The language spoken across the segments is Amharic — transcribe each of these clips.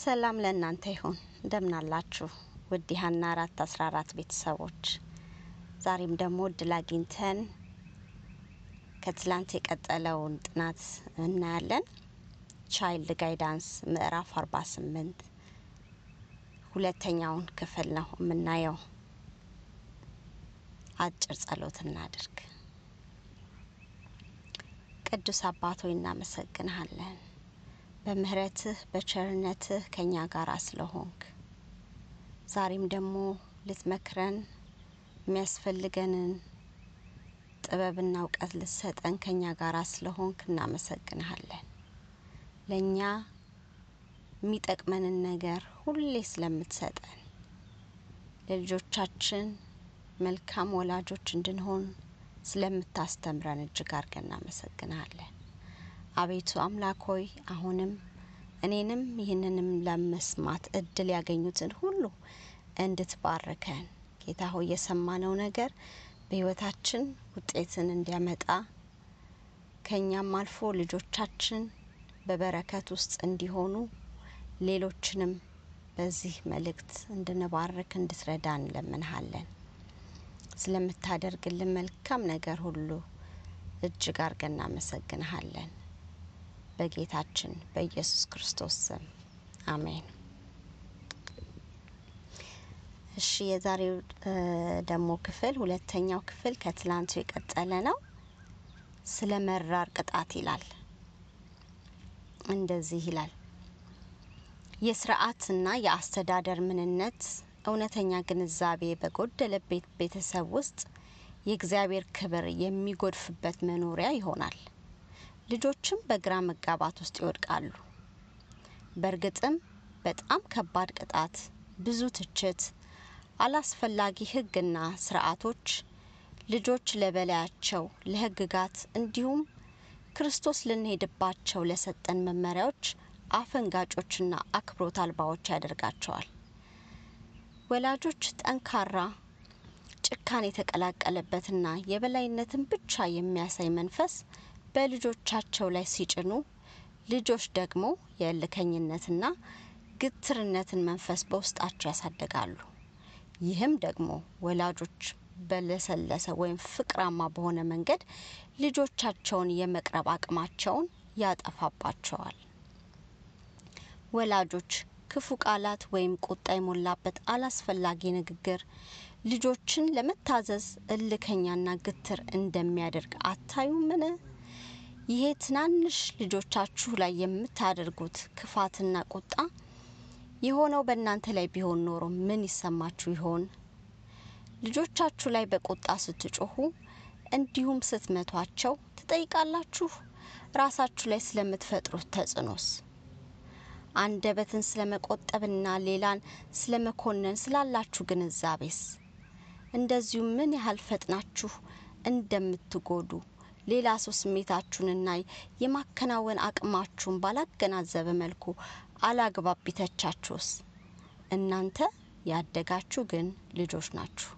ሰላም ለእናንተ ይሁን እንደምን አላችሁ ውድ ሀና 414 ቤተሰቦች ዛሬም ደሞ ድላጊንተን ከትላንት የቀጠለውን ጥናት እናያለን ቻይልድ ጋይዳንስ ምዕራፍ 48 ሁለተኛውን ክፍል ነው እናየው አጭር ጸሎት እናድርግ ቅዱስ አባት ሆይ እናመሰግናለን በምህረትህ በቸርነትህ ከኛ ጋር ስለሆንክ ዛሬም ደግሞ ልትመክረን የሚያስፈልገንን ጥበብና ዕውቀት ልትሰጠን ከኛ ጋር ስለሆንክ እናመሰግናለን ለኛ የሚጠቅመንን ነገር ሁሌ ስለምትሰጠን ለልጆቻችን መልካም ወላጆች እንድንሆን ስለምታስተምረን እጅግ አድርገን እናመሰግናለን አቤቱ አምላክ ሆይ አሁንም እኔንም ይሄንንም ለመስማት እድል ያገኙትን ሁሉ እንድትባርከን ጌታ ሆይ የሰማነው ነገር በህይወታችን ውጤትን እንዲያመጣ ከኛም አልፎ ልጆቻችን በበረከት ውስጥ እንዲሆኑ ሌሎችንም በዚህ መልእክት እንድንባርክ እንድትረዳን ለምንሃለን ስለምታደርግልን መልካም ነገር ሁሉ እጅግ አድርገን እናመሰግናለን በጌታችን በኢየሱስ ክርስቶስ ስም አሜን እሺ የዛሬው ደሞ ክፍል ሁለተኛው ክፍል ከትላንቱ የቀጠለ ነው ስለመራር ቅጣት ይላል እንደዚህ ይላል የሥርዓትና የአስተዳደር ምንነት እውነተኛ ግንዛቤ በጎደለበት ቤተሰብ ውስጥ የእግዚአብሔር ክብር የሚጎድፍበት መኖሪያ ይሆናል ልጆችም በግራ መጋባት ውስጥ ይወድቃሉ በርግጥም በጣም ከባድ ቅጣት ብዙ ትችት አላስፈላጊ ህግና ሥርዓቶች ልጆች ለበላያቸው ለህግጋት እንዲሁም ክርስቶስ ለነሄደባቸው ለሰጠን መመሪያዎች አፈንጋጮችና አክብሮት አልባዎች ያደርጋቸዋል ወላጆች ጠንካራ ጭካኔ የተቀላቀለበትና የበላይነትን ብቻ የሚያሳይ መንፈስ በልጆቻቸው ላይ ሲጭኑ ልጆች ደግሞ የልከኝነትና ግትርነትን መንፈስ በውስጣቸው ያሳደጋሉ ይህም ደግሞ ወላጆች በለሰለሰ ወይም ፍቅራማ በሆነ መንገድ ልጆቻቸውን የመቅረብ አቅማቸውን ያጠፋባቸዋል ወላጆች ክፉ ቃላት ወይም ቁጣ የሞላበት አላስፈላጊ ንግግር ልጆችን ለመታዘዝ እልከኛና ግትር እንደሚያደርግ አታዩምን ይሄ ትናንሽ ልጆቻችሁ ላይ የምታደርጉት ክፋትና ቁጣ የሆነው በእናንተ ላይ ቢሆን ኖሮ ምን ይሰማችሁ ይሆን ልጆቻችሁ ላይ በቁጣ ስትጮሁ እንዲሁም ስትመቷቸው ትጠይቃላችሁ ራሳችሁ ላይ ስለምትፈጥሩት ተጽኖስ አንደበትን ስለመቆጠብና ሌላን ስለመኮነን ስላላችሁ ግንዛቤስ እንደዚሁ ምን ያህል ፈጥናችሁ እንደምትጎዱ ሌላ ሰው ስሜታችሁንና የማከናወን አቅማችሁን ባላገናዘበ መልኩ አላግባብ ቢተቻችሁስ እናንተ ያደጋችሁ ግን ልጆች ናችሁ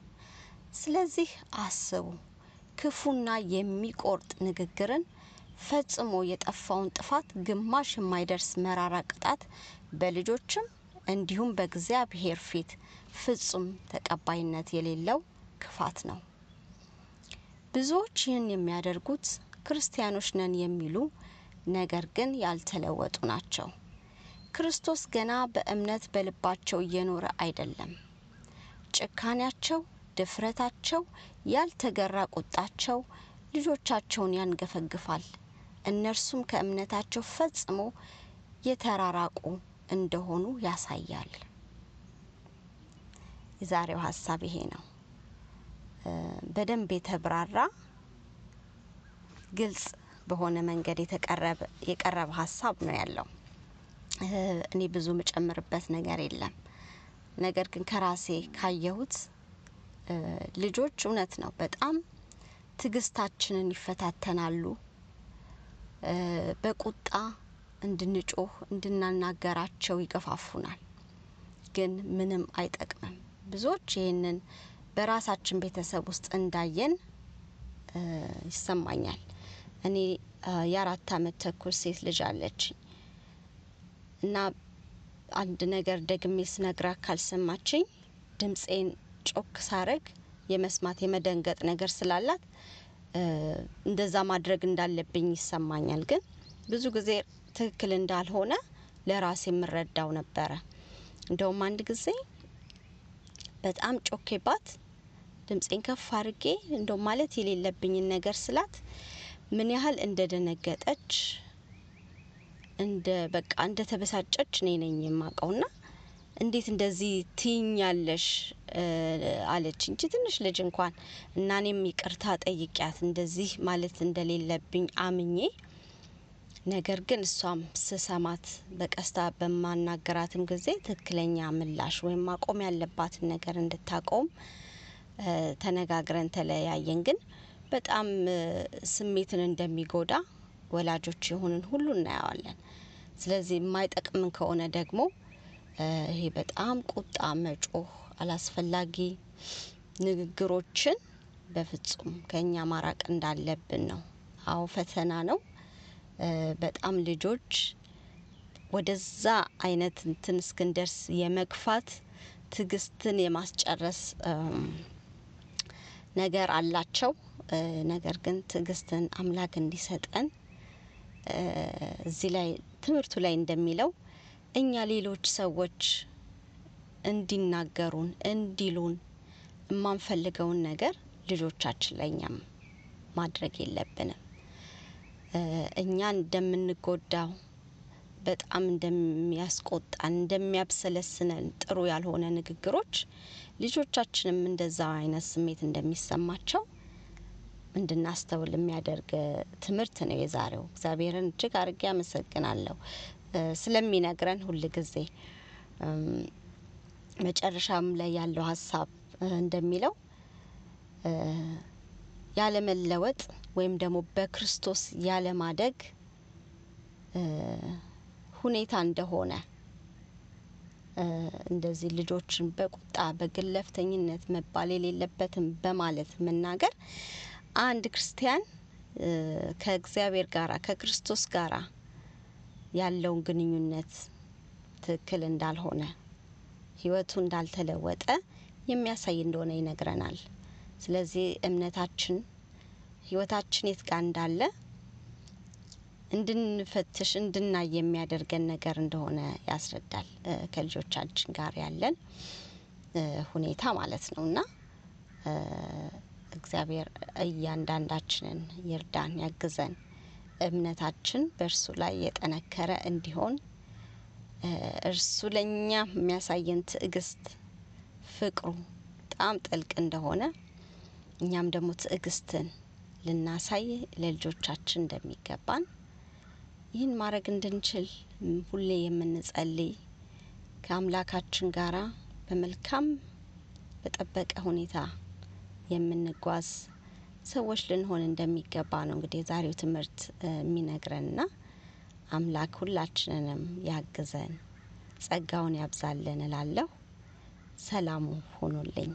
ስለዚህ አስቡ ክፉና የሚቆርጥ ንግግርን ፈጽሞ የጠፋውን ጥፋት ግማሽ የማይደርስ መራራ ቅጣት በልጆችም እንዲሁም በእግዚአብሔር ፊት ፍጹም ተቀባይነት የሌለው ክፋት ነው ብዙዎች ይህን የሚያደርጉት ክርስቲያኖች ነን የሚሉ ነገር ግን ያልተለወጡ ናቸው ክርስቶስ ገና በእምነት በልባቸው እየኖረ አይደለም ጭካኔያቸው ድፍረታቸው ያልተገራ ቁጣቸው ልጆቻቸውን ያንገፈግፋል እነርሱም ከእምነታቸው ፈጽሞ የተራራቁ እንደሆኑ ያሳያል የዛሬው ሐሳብ ይሄ ነው በደንብ የተብራራ ግልጽ በሆነ መንገድ የቀረበ ሐሳብ ነው ያለው እኔ ብዙ መጨመርበት ነገር የለም ነገር ግን ከራሴ ካየሁት ልጆች እውነት ነው በጣም ትግስታችንን ይፈታተናሉ በቁጣ እንድንጮህ እንድናናገራቸው ይገፋፉናል ግን ምንም አይጠቅምም ብዙዎች ይሄንን በራሳችን ቤተሰብ ውስጥ እንዳየን ይሰማኛል እኔ የ4 ዓመት ተኩል ሴት ልጅ አለች እና አንድ ነገር ደግሜ ስነግራ ካልሰማችኝ ድምጽን ጮክ ሳረግ የመስማት የመደንገጥ ነገር ስላላት እንደዛ ማድረግ እንዳለብኝ ይሰማኛል። ግን ብዙ ጊዜ ትክክል እንዳልሆነ ለራሴ ምረዳው ነበር። እንደውም አንድ ጊዜ በጣም ጮኬባት ድምጽን ከፍ አድርጌ እንደው ማለት የሌለብኝ ነገር ስላት ምን ያህል እንደደነገጠች በቃ እንደተበሳጨች ነኝ የማቀውና እንዴት እንደዚህ ትኛለሽ አለች እንጂ ትንሽ ልጅ እንኳን እናኔም ይቅርታ ጠይቂያት እንደዚህ ማለት እንደሌለብኝ አምኜ ነገር ግን እሷም ስሰማት በቀስታ በማናገራትም ጊዜ ትክክለኛ ምላሽ ወይም ማቆም ያለባት ነገር እንድታቆም ተነጋግረን ተለያየን። ግን በጣም ስሜትን እንደሚጎዳ ወላጆች የሆነን ሁሉ እናያለን። ስለዚህ የማይጠቅምን ከሆነ ደግሞ ይሄ በጣም ቁጣ መጮህ አላስፈላጊ ንግግሮችን በፍጹም ከኛ ማራቅ እንዳለብን ነው። አዎ ፈተና ነው። በጣም ልጆች ወደዛ አይነት እንትንስከን ድረስ የመግፋት ትግስትን የማስጨረስ ነገር አላቸው። ነገር ግን ትግስትን አምላክ እንዲሰጠን እዚህ ላይ ትምርቱ ላይ እንደሚለው እኛ ሌሎች ሰዎች እንዲናገሩን እንዲሉን ማንፈልገውን ነገር ልጆቻችን ላይኛም ማድረግ የለብንም። እኛ እንደምንጎዳው በጣም እንደሚያስቆጣን እንደሚያብሰለስነን ጥሩ ያልሆነ ንግግሮች ልጆቻችንም እንደዛው አይነት ስሜት እንደሚሰማቸው እንድናስተውል የሚያደርግ ትምህርት ነው የዛሬው። እግዚአብሔርን እጅግ አርጌ አመሰግናለሁ ስለሚነግረን ሁሉ ጊዜ። መጨረሻም ላይ ያለው ሐሳብ እንደሚለው ያለ መለወጥ ወይም ደግሞ በክርስቶስ ያለ ማደግ ሁኔታ እንደሆነ እንደዚህ ልጆችን በቁጣ በግለፍተኝነት መባል የሌለበትም በማለት መናገር አንድ ክርስቲያን ከእግዚአብሔር ጋራ ከክርስቶስ ጋራ ያለው ግንኙነት ትክክል እንዳልሆነ ህይወቱ እንዳልተለወጠ የሚያሳይ እንደሆነ ይነግረናል። ስለዚህ እምነታችን ህይወታችን የትጋ እንዳለ እንድንፈትሽ እንድናይ የሚያደርገን ነገር እንደሆነ ያስረዳል። ከልጆቻችን ጋር ያለን ሁኔታ ማለት ነውና እግዚአብሔር እያንዳንዳችንን ይርዳን ያግዘን። እምነታችን በእርሱ ላይ የተነከረ እንዲሆን እርሱ ለኛ የሚያሳየን ትዕግስት ፍቅሩ በጣም ጥልቅ እንደሆነ እኛም ደግሞ ትዕግስትን ልናሳይ ለልጆቻችን እንደሚገባን ይህን ማረግ እንድንችል ሁሌ የምንጸልይ ከአምላካችን ጋራ በመልካም በተጠበቀ ሁኔታ የምንጓዝ ሰዎች ልንሆን እንደሚገባ ነው እንግዲህ ዛሬው ትምህርት የሚነግረንና አምላክ ሁላችንንም ያግዘን ጸጋውን ያብዛልን እላለሁ። ሰላም ሆኖልኝ